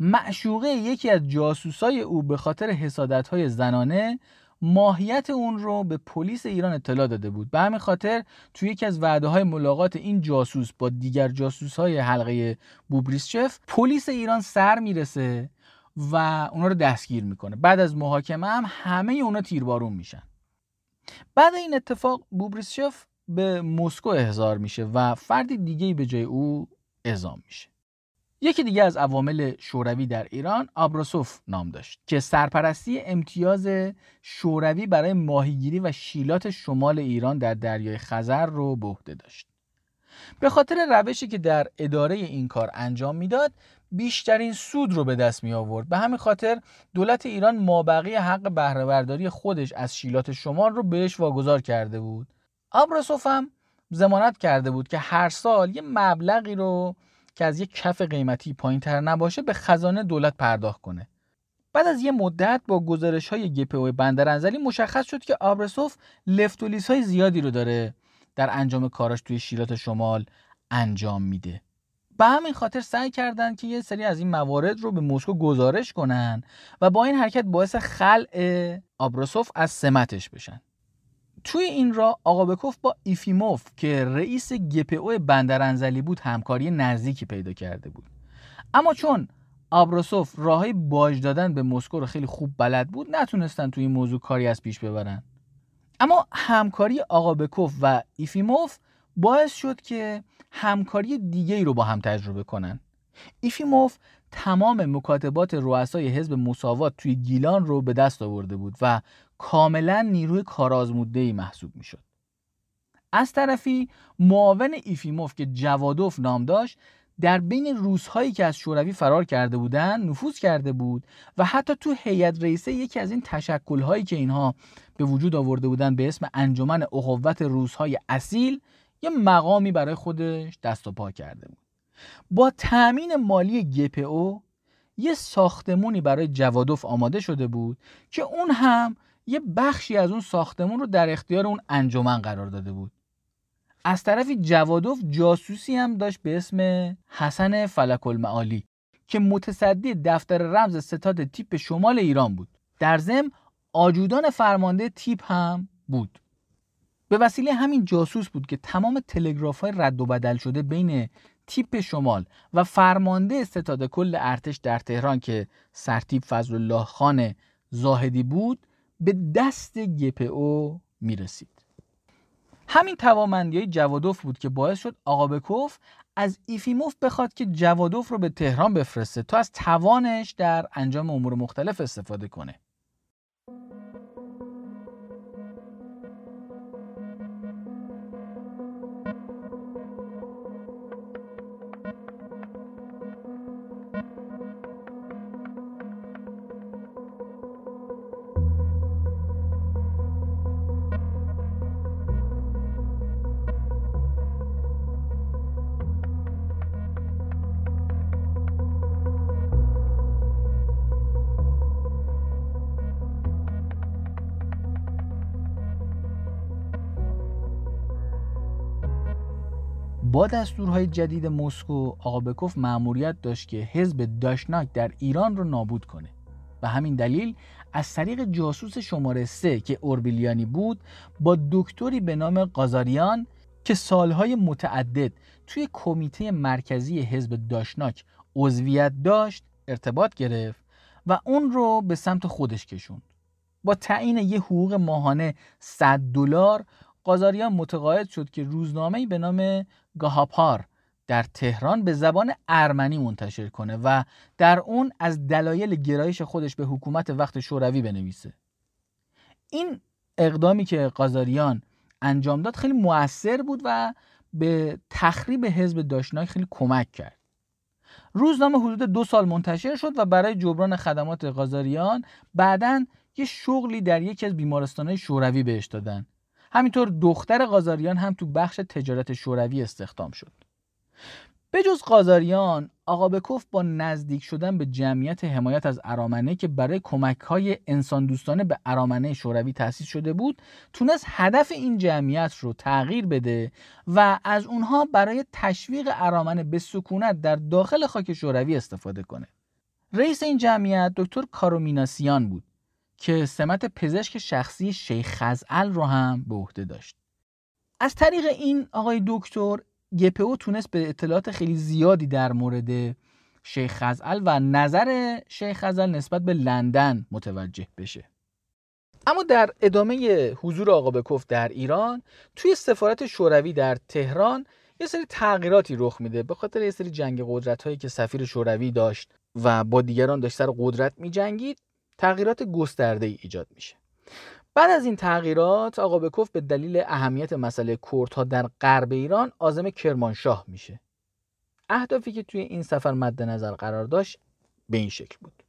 معشوقه یکی از جاسوسای او به خاطر حسادت‌های زنانه ماهیت اون رو به پلیس ایران اطلاع داده بود. به همین خاطر توی یکی از وعده‌های ملاقات این جاسوس با دیگر جاسوس‌های حلقه بوبریشچف، پلیس ایران سر میرسه و اونا رو دستگیر میکنه. بعد از محاکمه هم همه اونا تیربارون میشن. بعد این اتفاق بوبریشچف به مسکو احضار میشه و فردی دیگه‌ای به جای او اعزام میشه. یکی دیگه از عوامل شوروی در ایران آبراسوف نام داشت که سرپرستی امتیاز شوروی برای ماهیگیری و شیلات شمال ایران در دریای خزر رو به عهده داشت. به خاطر روشی که در اداره این کار انجام میداد، بیشترین سود رو به دست می آورد. به همین خاطر دولت ایران مابقی حق بهره برداری خودش از شیلات شمال رو بهش واگذار کرده بود. آبراسوف هم ضمانت کرده بود که هر سال یه مبلغی رو که از یک کف قیمتی پایین‌تر نباشه به خزانه دولت پرداخت کنه. بعد از یه مدت با گزارش‌های گ.پ.او بندر انزلی مشخص شد که آبراسوف لفت و لیس‌های زیادی رو داره در انجام کاراش توی شیلات شمال انجام میده. به همین خاطر سعی کردن که یه سری از این موارد رو به مسکو گزارش کنن و با این حرکت باعث خلع آبراسوف از سمتش بشن. توی این راه آقابکوف با ایفیموف که رئیس گ.پ.او بندر انزلی بود همکاری نزدیکی پیدا کرده بود. اما چون آبراسوف راههای باج دادن به مسکو رو خیلی خوب بلد بود، نتونستن تو این موضوع کاری از پیش ببرن. اما همکاری آقابکوف و ایفیموف باعث شد که همکاری دیگه‌ای رو با هم تجربه کنن. ایفیموف تمام مکاتبات رؤسای حزب مساوات توی گیلان رو به دست آورده بود و کاملا نیروی کارآزموده‌ای محسوب میشد. از طرفی معاون ایفیموف که جوادوف نام داشت، در بین روس‌هایی که از شوروی فرار کرده بودند نفوذ کرده بود و حتی تو هیئت رئیسه یکی از این تشکل‌هایی که اینها به وجود آورده بودند به اسم انجمن اخوت روس‌های اصیل یه مقامی برای خودش دست و پا کرده بود. با تأمین مالی گ.پ.او یه ساختمونی برای جوادوف آماده شده بود که اون هم یه بخشی از اون ساختمون رو در اختیار اون انجمن قرار داده بود. از طرفی جوادوف جاسوسی هم داشت به اسم حسن فلک المعالی که متصدی دفتر رمز ستاد تیپ شمال ایران بود. در ضمن آجودان فرمانده تیپ هم بود. به وسیله همین جاسوس بود که تمام تلگراف‌های رد و بدل شده بین تیپ شمال و فرمانده ستاد کل ارتش در تهران که سرتیپ فضل الله خان زاهدی بود به دست گ.پ.او میرسید. همین توامندیای جوادوف بود که باعث شد آقابکوف از ایفیموف بخواد که جوادوف رو به تهران بفرسته تا از توانش در انجام امور مختلف استفاده کنه. با دستورهای جدید مسکو، آقابکوف مأموریت داشت که حزب داشناک در ایران رو نابود کنه. و همین دلیل از طریق جاسوس شماره 3 که اوربیلیانی بود، با دکتری به نام قازاریان که سالهای متعدد توی کمیته مرکزی حزب داشناک عضویت داشت، ارتباط گرفت و اون رو به سمت خودش کشوند. با تعیین یه حقوق ماهانه $100 قازاریان متقاعد شد که روزنامه‌ای به نام گاهاپار در تهران به زبان ارمنی منتشر کنه و در اون از دلایل گرایش خودش به حکومت وقت شوروی بنویسه. این اقدامی که قازاریان انجام داد خیلی مؤثر بود و به تخریب حزب داشناک خیلی کمک کرد. روزنامه حدود 2 سال منتشر شد و برای جبران خدمات قازاریان بعداً یه شغلی در یکی از بیمارستان‌های شوروی بهش دادن. همینطور دختر قازاریان هم تو بخش تجارت شوروی استخدام شد. به جز قازاریان، آقابکوف با نزدیک شدن به جمعیت حمایت از ارامنه که برای کمک‌های انساندوستانه به ارامنه شوروی تأسیس شده بود، تونست هدف این جمعیت رو تغییر بده و از اونها برای تشویق ارامنه به سکونت در داخل خاک شوروی استفاده کنه. رئیس این جمعیت دکتر کارومیناسیان بود که سمت پزشک شخصی شیخ خزعل رو هم به عهده داشت. از طریق این آقای دکتر، گ.پ.او تونست به اطلاعات خیلی زیادی در مورد شیخ خزعل و نظر شیخ خزعل نسبت به لندن متوجه بشه. اما در ادامه حضور آقابکوف در ایران، توی سفارت شوروی در تهران یه سری تغییراتی رخ میده به خاطر یه سری جنگ قدرت‌هایی که سفیر شوروی داشت و با دیگران داشت سر قدرت می‌جنگید. تغییرات گسترده‌ای ایجاد میشه. بعد از این تغییرات، آقابکوف به دلیل اهمیت مسئله کردها در غرب ایران عازم کرمانشاه میشه. اهدافی که توی این سفر مد نظر قرار داشت به این شکل بود.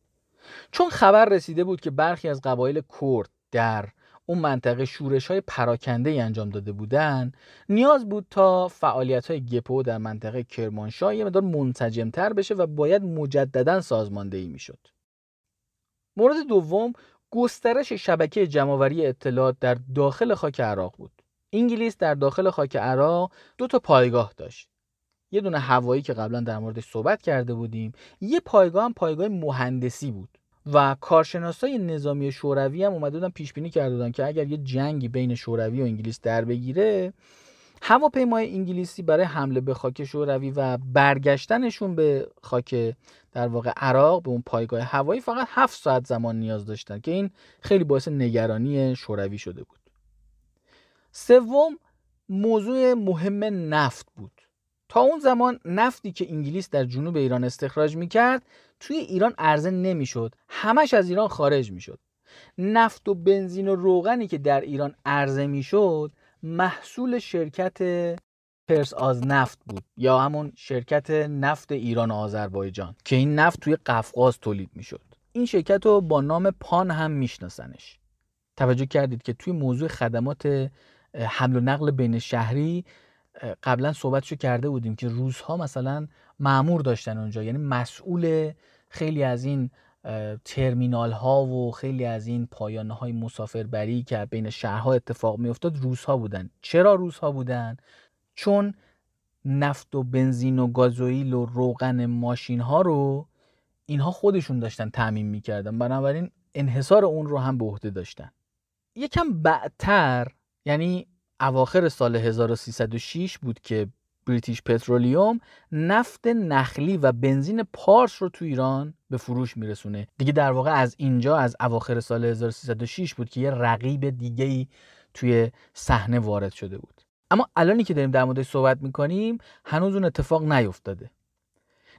چون خبر رسیده بود که برخی از قبایل کرد در اون منطقه شورش‌های پراکنده‌ای انجام داده بودند، نیاز بود تا فعالیت‌های گ.پ.او در منطقه کرمانشاه یه مقدار منسجم‌تر بشه و باید مجدداً سازماندهی میشد. مورد دوم، گسترش شبکه جمع‌آوری اطلاعات در داخل خاک عراق بود. انگلیس در داخل خاک عراق 2 تا پایگاه داشت. یه دونه هوایی که قبلا در موردش صحبت کرده بودیم، یه پایگاه هم پایگاه مهندسی بود و کارشناسای نظامی شوروی هم اومده بودن پیش‌بینی کرده بودن که اگر یه جنگی بین شوروی و انگلیس در بگیره، هواپیمای انگلیسی برای حمله به خاک شوروی و برگشتنشون به خاک در واقع عراق به اون پایگاه هوایی فقط 7 ساعت زمان نیاز داشتن که این خیلی باعث نگرانی شوروی شده بود. سوم، موضوع مهم نفت بود. تا اون زمان نفتی که انگلیس در جنوب ایران استخراج میکرد توی ایران عرضه نمیشد، همش از ایران خارج میشد. نفت و بنزین و روغنی که در ایران عرضه میشد محصول شرکت پرس آز نفت بود یا همون شرکت نفت ایران و آذربایجان که این نفت توی قفقاز تولید میشد. این شرکت رو با نام پان هم میشناسنش. توجه کردید که توی موضوع خدمات حمل و نقل بین شهری قبلا صحبتشو کرده بودیم که روزها مثلا مأمور داشتن اونجا، یعنی مسئول خیلی از این ترمینال ها و خیلی از این پایانه های مسافربری که بین شهرها اتفاق می افتاد روس‌ها بودن. چرا روس‌ها بودن؟ چون نفت و بنزین و گازوئیل و روغن ماشین ها رو اینها خودشون داشتن تامین می‌کردن، بنابراین انحصار اون رو هم به عهده داشتن. یکم بعدتر یعنی اواخر سال 1306 بود که بریتیش پترولیوم نفت نخلی و بنزین پارس رو تو ایران به فروش میرسونه. دیگه در واقع از اینجا، از اواخر سال 1306 بود که یه رقیب دیگه‌ای توی صحنه وارد شده بود. اما الانی که داریم در موردش صحبت میکنیم هنوز اون اتفاق نیفتاده.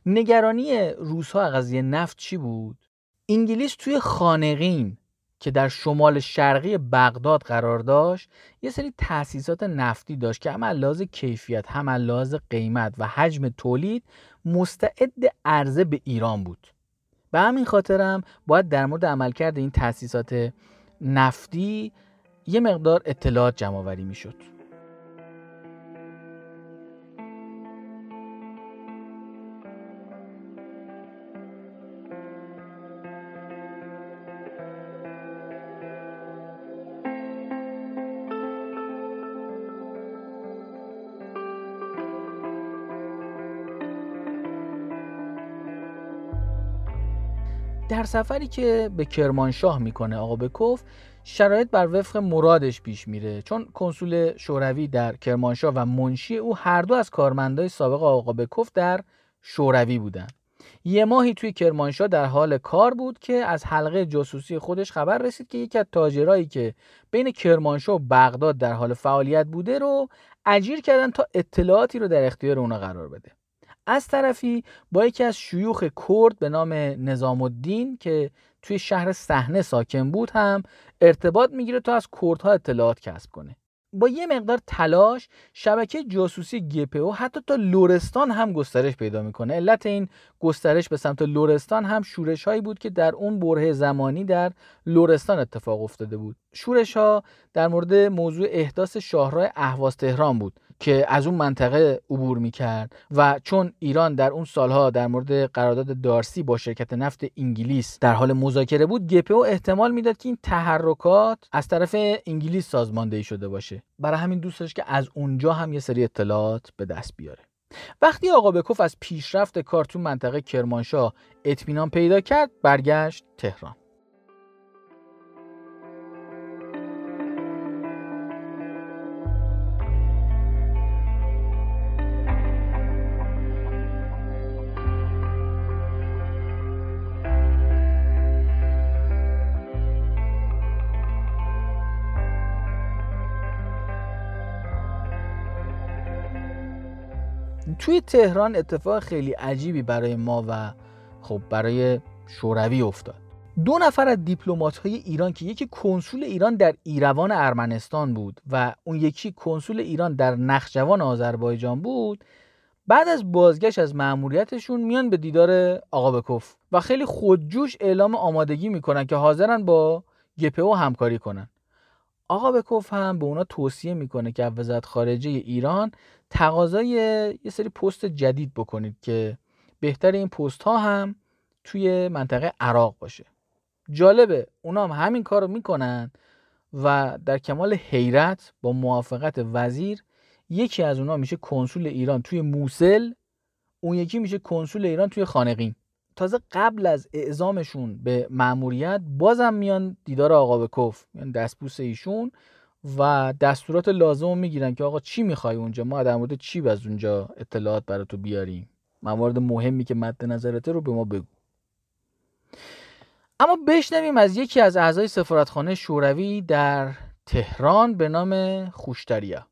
نگرانی روس‌ها از قضیه نفت چی بود؟ انگلیس توی خانقین که در شمال شرقی بغداد قرار داشت یه سری تأسیسات نفتی داشت که هم از لحاظ کیفیت هم از لحاظ قیمت و حجم تولید مستعد عرضه به ایران بود. به همین خاطر هم باید در مورد عملکرد این تأسیسات نفتی یه مقدار اطلاعات جمع‌آوری می‌شد. در سفری که به کرمانشاه میکنه آقابکوف، شرایط بر وفق مرادش پیش میره، چون کنسول شوروی در کرمانشاه و منشی او هر دو از کارمندای سابق آقابکوف در شوروی بودن. یه ماهی توی کرمانشاه در حال کار بود که از حلقه جاسوسی خودش خبر رسید که یکی از تاجرایی که بین کرمانشاه و بغداد در حال فعالیت بوده رو اجیر کردن تا اطلاعاتی رو در اختیار اونا قرار بده. از طرفی با یکی از شیوخ کرد به نام نظام الدین که توی شهر صحنه ساکن بود هم ارتباط میگیره تا از کردها اطلاعات کسب کنه. با یه مقدار تلاش شبکه جاسوسی گ.پ.او حتی تا لرستان هم گسترش پیدا میکنه. علت این گسترش به سمت لرستان هم شورش هایی بود که در اون برهه زمانی در لرستان اتفاق افتاده بود. شورش ها در مورد موضوع احداث شاهراه اهواز تهران بود که از اون منطقه عبور میکرد و چون ایران در اون سالها در مورد قرارداد دارسی با شرکت نفت انگلیس در حال مذاکره بود، گ.پ.او احتمال میداد که این تحرکات از طرف انگلیس سازماندهی شده باشه. برای همین دوست داشت که از اونجا هم یه سری اطلاعات به دست بیاره. وقتی آقابکوف از پیشرفت کار تو منطقه کرمانشاه اطمینان پیدا کرد، برگشت تهران. توی تهران اتفاق خیلی عجیبی برای ما و خب برای شوروی افتاد. دو نفر از دیپلمات‌های ایران که یکی کنسول ایران در ایروان ارمنستان بود و اون یکی کنسول ایران در نخجوان آذربایجان بود، بعد از بازگشت از مأموریتشون میان به دیدار آقابکوف و خیلی خودجوش اعلام آمادگی میکنن که حاضرن با گ.پ.او همکاری کنن. آقابکوف هم به اونا توصیه میکنه که از وزارت خارجه ایران تقاضای یه سری پست جدید بکنید که بهتر این پست ها هم توی منطقه عراق باشه. جالبه اونا هم همین کار رو میکنن و در کمال حیرت با موافقت وزیر یکی از اونا میشه کنسول ایران توی موصل، اون یکی میشه کنسول ایران توی خانقین. تازه قبل از اعزامشون به مأموریت بازم میان دیدار آقابکوف، یعنی دستبوس ایشون و دستورات لازم میگیرن که آقا چی میخوای اونجا، ما در مورد چی از اونجا اطلاعات برای تو بیاریم، موارد مهمی که مد نظرته رو به ما بگو. اما بشنویم از یکی از اعضای سفارتخانه شوروی در تهران به نام خوشداریا.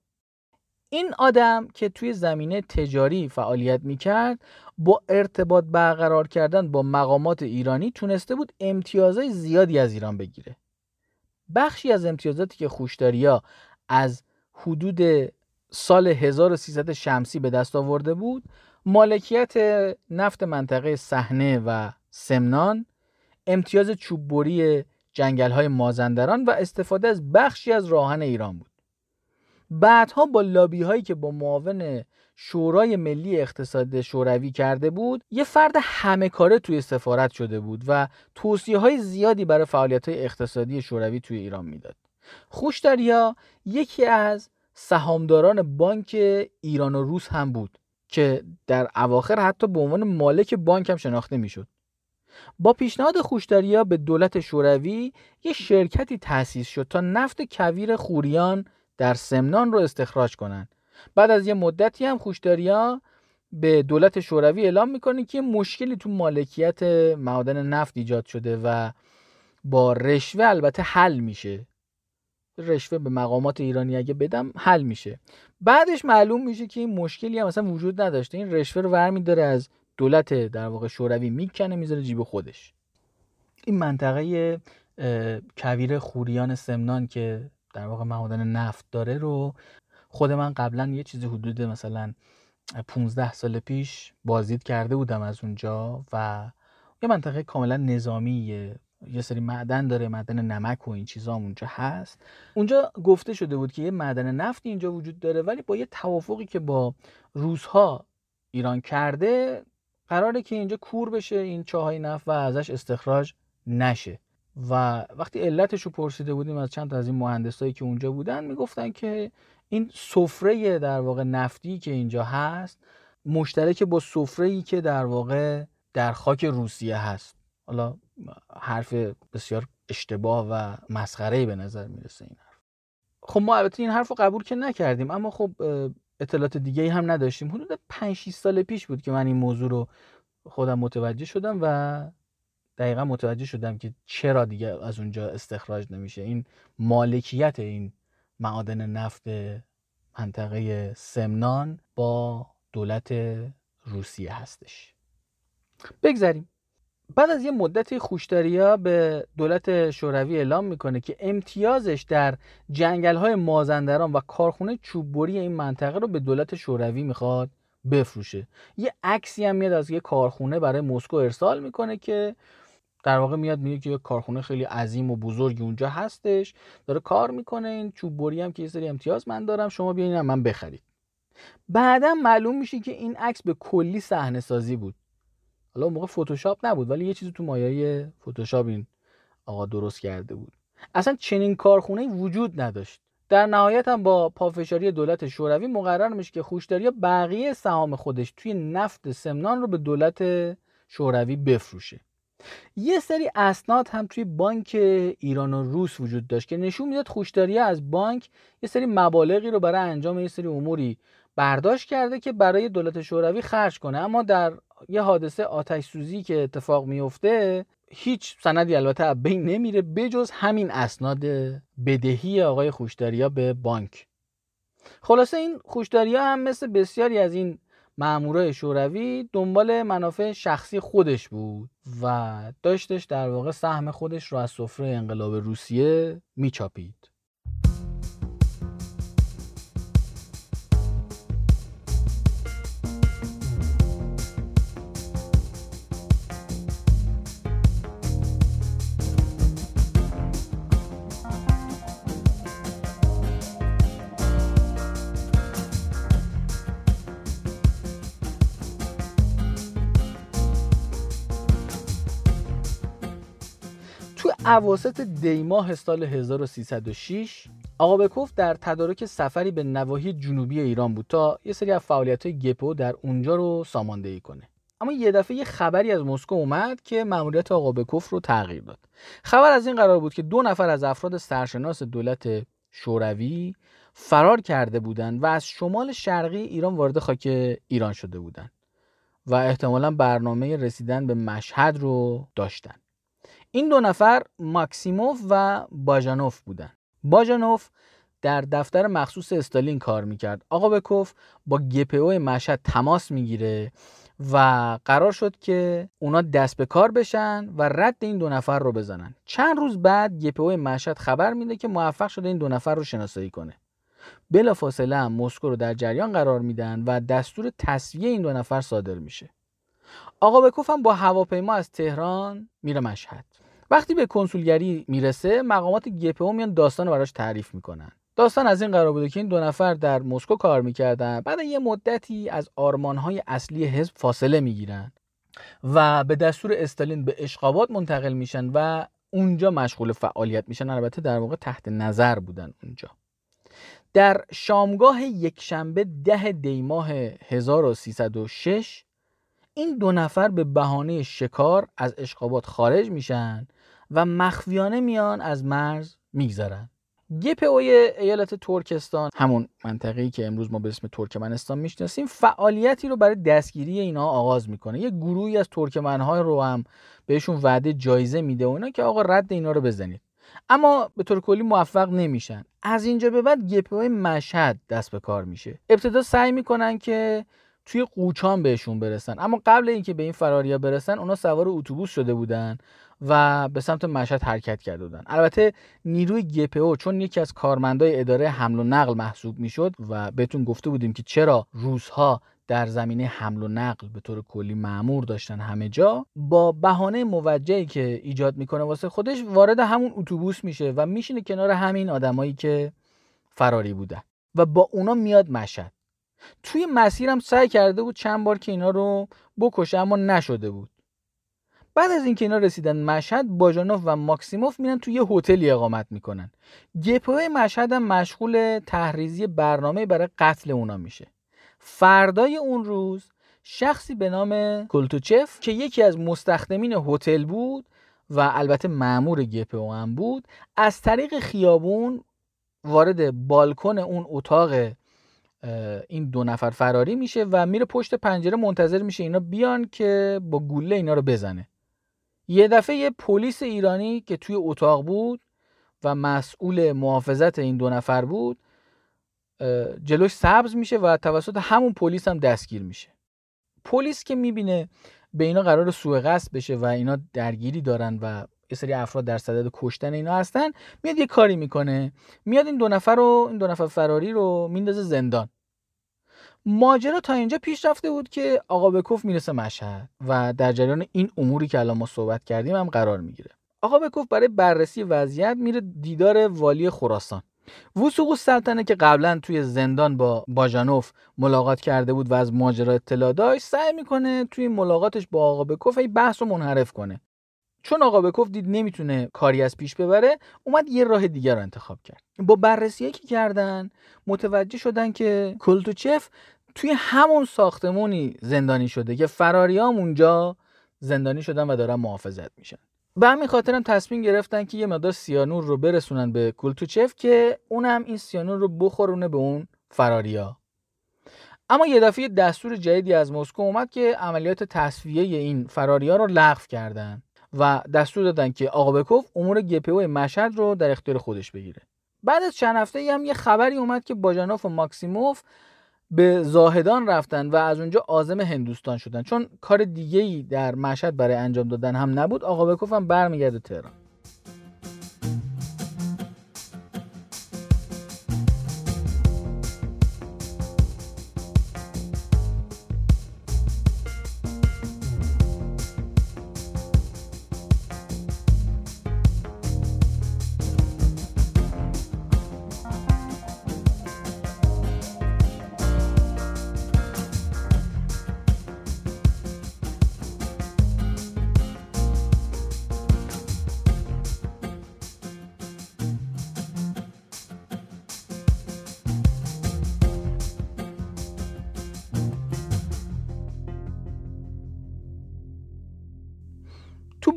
این آدم که توی زمینه تجاری فعالیت میکرد، با ارتباط برقرار کردن با مقامات ایرانی تونسته بود امتیازهای زیادی از ایران بگیره. بخشی از امتیازاتی که خوشداریا از حدود سال 1300 شمسی به دست آورده بود، مالکیت نفت منطقه صحنه و سمنان، امتیاز چوببری جنگل‌های مازندران و استفاده از بخشی از راهن ایران بود. بعدها با لابی‌هایی که با معاون شورای ملی اقتصاد شوروی کرده بود، یه فرد همه کاره توی سفارت شده بود و توصیه‌های زیادی برای فعالیت‌های اقتصادی شوروی توی ایران میداد. خوشداریا یکی از سهامداران بانک ایران و روس هم بود که در اواخر حتی به عنوان مالک بانک هم شناخته میشد. با پیشنهاد خوشداریا به دولت شوروی یه شرکتی تأسیس شد تا نفت کویر خوریان در سمنان رو استخراج کنن. بعد از یه مدتی هم خوشداریا به دولت شوروی اعلام میکنه که مشکلی تو مالکیت معادن نفت ایجاد شده و با رشوه البته حل میشه، رشوه به مقامات ایرانی اگه بدم حل میشه. بعدش معلوم میشه که این مشکلی هم اصلا وجود نداشته، این رشوه رو برمی‌داره از دولت در واقع شوروی میکنه میذاره جیب خودش. این منطقه کویر خوریان سمنان که در واقع معادن نفت داره رو خود من قبلا یه چیزی حدود مثلا 15 سال پیش بازدید کرده بودم از اونجا و یه منطقه کاملا نظامیه، یه سری معدن داره، معدن نمک و این چیزا اونجا هست. اونجا گفته شده بود که یه معدن نفتی اینجا وجود داره ولی با یه توافقی که با روس‌ها ایران کرده قراره که اینجا کور بشه این چاهای نفت و ازش استخراج نشه. و وقتی علتش رو پرسیده بودیم از چند تا از این مهندسایی که اونجا بودن، میگفتن که این سفره در واقع نفتی که اینجا هست مشترک با سفره‌ای که در واقع در خاک روسیه هست. حالا حرف بسیار اشتباه و مسخره‌ای به نظر میرسه این حرف. خب ما البته این حرف رو قبول که نکردیم، اما خب اطلاعات دیگه‌ای هم نداشتیم. حدود 5-6 سال پیش بود که من این موضوع رو خودم متوجه شدم و دقیقا متوجه شدم که چرا دیگه از اونجا استخراج نمیشه. این مالکیت این معادن نفت منطقه سمنان با دولت روسیه هستش. بگذاریم. بعد از یه مدتی خوشداریا به دولت شوروی اعلام میکنه که امتیازش در جنگل‌های مازندران و کارخونه چوببری این منطقه رو به دولت شوروی میخواد بفروشه. یه عکسی هم میاد از یه کارخونه برای مسکو ارسال میکنه که در واقع میاد میگه که یه کارخونه خیلی عظیم و بزرگی اونجا هستش، داره کار میکنه، این چوببری هم که یه سری امتیاز من دارم، شما بیاین هم من بخرید. بعداً معلوم میشه که این عکس به کلی صحنه سازی بود. حالا موقع فتوشاپ نبود ولی یه چیزی تو مایه فتوشاپ این آقا درست کرده بود. اصلا چنین کارخونه‌ای وجود نداشت. در نهایت هم با پافشاری دولت شوروی مقرر میشه که خوشداریا بقیه سهام خودش توی نفت سمنان رو به دولت شوروی بفروشه. یه سری اسناد هم توی بانک ایران و روس وجود داشت که نشون میداد خوشداریا از بانک یه سری مبالغی رو برای انجام یه سری اموری برداشت کرده که برای دولت شوروی خرج کنه، اما در یه حادثه آتش سوزی که اتفاق میفته هیچ سندی البته از بین نمیره بجز همین اسناد بدهی آقای خوشداریا به بانک. خلاصه این خوشداریا هم مثل بسیاری از این مامورای شوروی دنبال منافع شخصی خودش بود و داشتش در واقع سهم خودش رو از سفره انقلاب روسیه میچاپید. اواسط دیماه سال 1306 آقابکوف در تدارک سفری به نواحی جنوبی ایران بود تا یه سری از فعالیت‌های گ.پ.او در اونجا رو ساماندهی کنه. اما یه دفعه یه خبری از مسکو اومد که مأموریت آقابکوف رو تغییر داد. خبر از این قرار بود که 2 نفر از افراد سرشناس دولت شوروی فرار کرده بودند و از شمال شرقی ایران وارد خاک ایران شده بودند و احتمالاً برنامه رسیدن به مشهد رو داشتند. این دو نفر ماکسیموف و باژانوف بودند. باژانوف در دفتر مخصوص استالین کار میکرد. آقابکوف با گ.پ.او مشهد تماس میگیره و قرار شد که اونا دست به کار بشن و رد این دو نفر رو بزنن. چند روز بعد گ.پ.او مشهد خبر میده که موفق شده این دو نفر رو شناسایی کنه. بلافاصله هم مسکو رو در جریان قرار میدن و دستور تصفیه این دو نفر صادر میشه. آقابکوف هم با هواپیما از تهران میره مشهد. وقتی به کنسولگری میرسه، مقامات گ.پ.او میان داستان رو براش تعریف میکنن. داستان از این قرار بوده که این دو نفر در مسکو کار میکردن، بعد یه مدتی از آرمانهای اصلی حزب فاصله میگیرن و به دستور استالین به اشقابات منتقل میشن و اونجا مشغول فعالیت میشن. البته در واقع تحت نظر بودن اونجا. در شامگاه یکشنبه 10 دی ماه 1306 این دو نفر به بهانه شکار از اشقابات خارج میشن و مخفیانه میان از مرز میگذرن. گ.پ.او ایالت ترکستان، همون منطقه‌ای که امروز ما به اسم ترکمنستان میشناسیم، فعالیتی رو برای دستگیری اینا آغاز میکنه. یه گروهی از ترکمن‌ها رو هم بهشون وعده جایزه میده اونا که آقا رد اینا رو بزنید، اما به طور کلی موفق نمیشن. از اینجا به بعد گ.پ.او مشهد دست به کار میشه. ابتدا سعی میکنن که توی قوچان بهشون برسن، اما قبل اینکه به این فراریا برسن اونا سوار اتوبوس شده بودن و به سمت مشهد حرکت کرده بودن. البته نیروی گ.پ.او چون یکی از کارمندای اداره حمل و نقل محسوب میشد و بهتون گفته بودیم که چرا روس‌ها در زمینه حمل و نقل به طور کلی مأمور داشتن همه جا، با بهانه موجهی که ایجاد میکنه واسه خودش وارد همون اتوبوس میشه و میشینه کنار همین آدمایی که فراری بودن و با اونا میاد مشهد. توی مسیرم سعی کرده بود چند بار که اینا رو بکشه، اما نشده بود. بعد از اینکه اینا رسیدن مشهد، باژانوف و ماکسیموف میرن توی یه هتلی اقامت میکنن. گ.پ.او مشهد هم مشغول تحریزی برنامه برای قتل اونا میشه. فردای اون روز شخصی به نام کولتوچف که یکی از مستخدمین هتل بود و البته مأمور گ.پ.او هم بود، از طریق خیابون وارد بالکن اون اتاق این دو نفر فراری میشه و میره پشت پنجره منتظر میشه اینا بیان که با گوله اینا رو بزنه. یه دفعه یه پلیس ایرانی که توی اتاق بود و مسئول محافظت این دو نفر بود جلوش سبز میشه و توسط همون پلیس هم دستگیر میشه. پلیس که میبینه به اینا قرار سوء قصد بشه و اینا درگیری دارن و یه سری افراد در صدد کشتن اینا هستن، میاد یه کاری میکنه، میاد این دو نفر فراری رو میندازه زندان. ماجرا تا اینجا پیش رفته بود که آقابکوف میرسه مشهد و در جریان این اموری که الان ما صحبت کردیم هم قرار میگیره. آقابکوف برای بررسی وضعیت میره دیدار والی خراسان. سوغ سلطنه که قبلا توی زندان با باژانوف ملاقات کرده بود و از ماجرا اطلاع داشت، سعی میکنه توی ملاقاتش با آقابکوف این بحث رو منحرف کنه. چون آقابکوف دید نمیتونه کاری از پیش ببره، اومد یه راه دیگر رو انتخاب کرد. با بررسی که کردن متوجه شدن که کولتوچف توی همون ساختمونی زندانی شده که فراریام اونجا زندانی شدن و دارن محافظت میشن. به همین خاطر هم تصمیم گرفتن که یه مقدار سیانور رو برسونن به کولتوچف که اونم این سیانور رو بخورونه به اون فراریا. اما یه دفعه دستور جدیدی از مسکو اومد که عملیات تصفیه این فراریا رو لغو کردن و دستور دادن که آقابکوف امور گ.پ.او مشهد رو در اختیار خودش بگیره. بعد از چند هفته‌ای هم یه خبری اومد که باژانوف و ماکسیموف به زاهدان رفتن و از اونجا عازم هندوستان شدن. چون کار دیگه‌ای در مشهد برای انجام دادن هم نبود، آقابکوف هم برمیگرده تهران.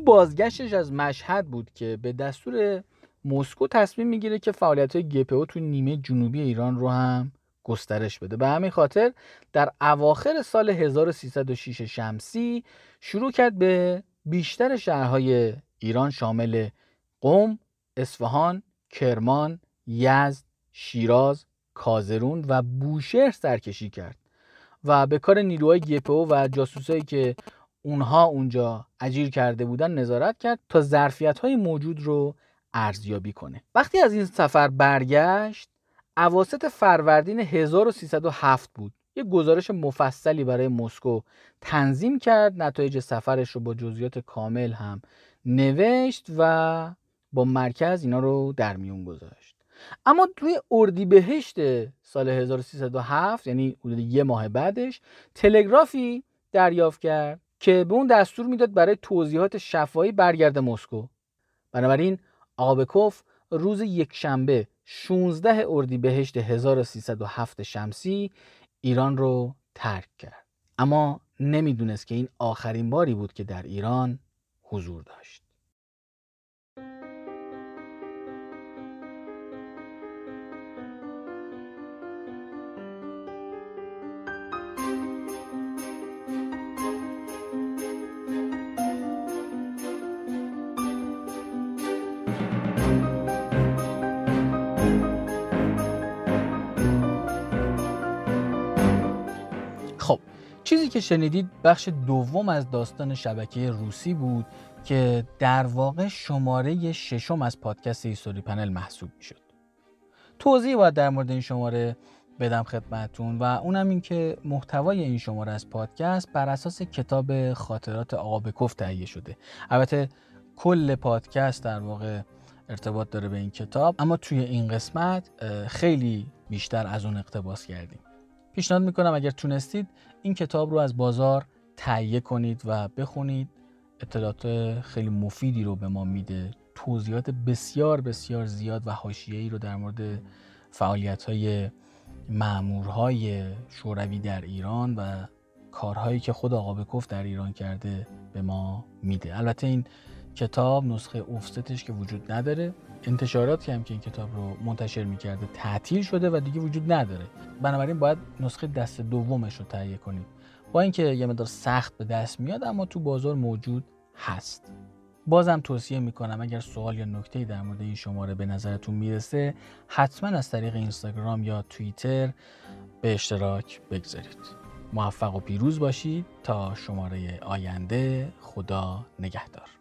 بازگشتش از مشهد بود که به دستور مسکو تصمیم میگیره که فعالیت‌های گ.پ.او تو نیمه جنوبی ایران رو هم گسترش بده. به همین خاطر در اواخر سال 1306 شمسی شروع کرد به بیشتر شهرهای ایران شامل قم، اصفهان، کرمان، یزد، شیراز، کازرون و بوشهر سرکشی کرد و به کار نیروهای گ.پ.او و جاسوسایی که اونها اونجا اجیر کرده بودن نظارت کرد تا ظرفیت‌های موجود رو ارزیابی کنه. وقتی از این سفر برگشت اواسط فروردین 1307 بود. یه گزارش مفصلی برای مسکو تنظیم کرد، نتایج سفرش رو با جزئیات کامل هم نوشت و با مرکز اینا رو در میون گذاشت. اما توی اردیبهشت سال 1307 یعنی حدود یه ماه بعدش تلگرافی دریافت کرد که به اون دستور میداد برای توضیحات شفاهی برگرده مسکو. بنابراین آقابکوف روز یکشنبه 16 اردیبهشت 1307 شمسی ایران رو ترک کرد، اما نمیدونست که این آخرین باری بود که در ایران حضور داشت. چیزی که شنیدید بخش دوم از داستان شبکه روسی بود که در واقع شماره 6 از پادکست هیستوری پنل محسوب میشد. توضیح باید در مورد این شماره بدم خدمتتون و اونم این که محتوای این شماره از پادکست بر اساس کتاب خاطرات آقابکوف تهیه شده. البته کل پادکست در واقع ارتباط داره به این کتاب، اما توی این قسمت خیلی بیشتر از اون اقتباس کردیم. پیشنهاد میکنم اگر تونستید این کتاب رو از بازار تهیه کنید و بخونید. اطلاعات خیلی مفیدی رو به ما میده، توضیحات بسیار بسیار زیاد و حاشیه‌ای رو در مورد فعالیت‌های مأمورهای شوروی در ایران و کارهایی که خود آقابکوف در ایران کرده به ما میده. البته این کتاب نسخه آفستش که وجود نداره، انتشاراتی هم که این کتاب رو منتشر میکرده تعطیل شده و دیگه وجود نداره، بنابراین باید نسخه دست دومش رو تهیه کنید. با اینکه یه مقدار سخت به دست میاد اما تو بازار موجود هست. بازم توصیه میکنم اگر سوال یا نکته‌ای در مورد این شماره به نظرتون میرسه حتما از طریق اینستاگرام یا توییتر به اشتراک بگذارید. موفق و پیروز باشید تا شماره آینده. خدا نگهدار.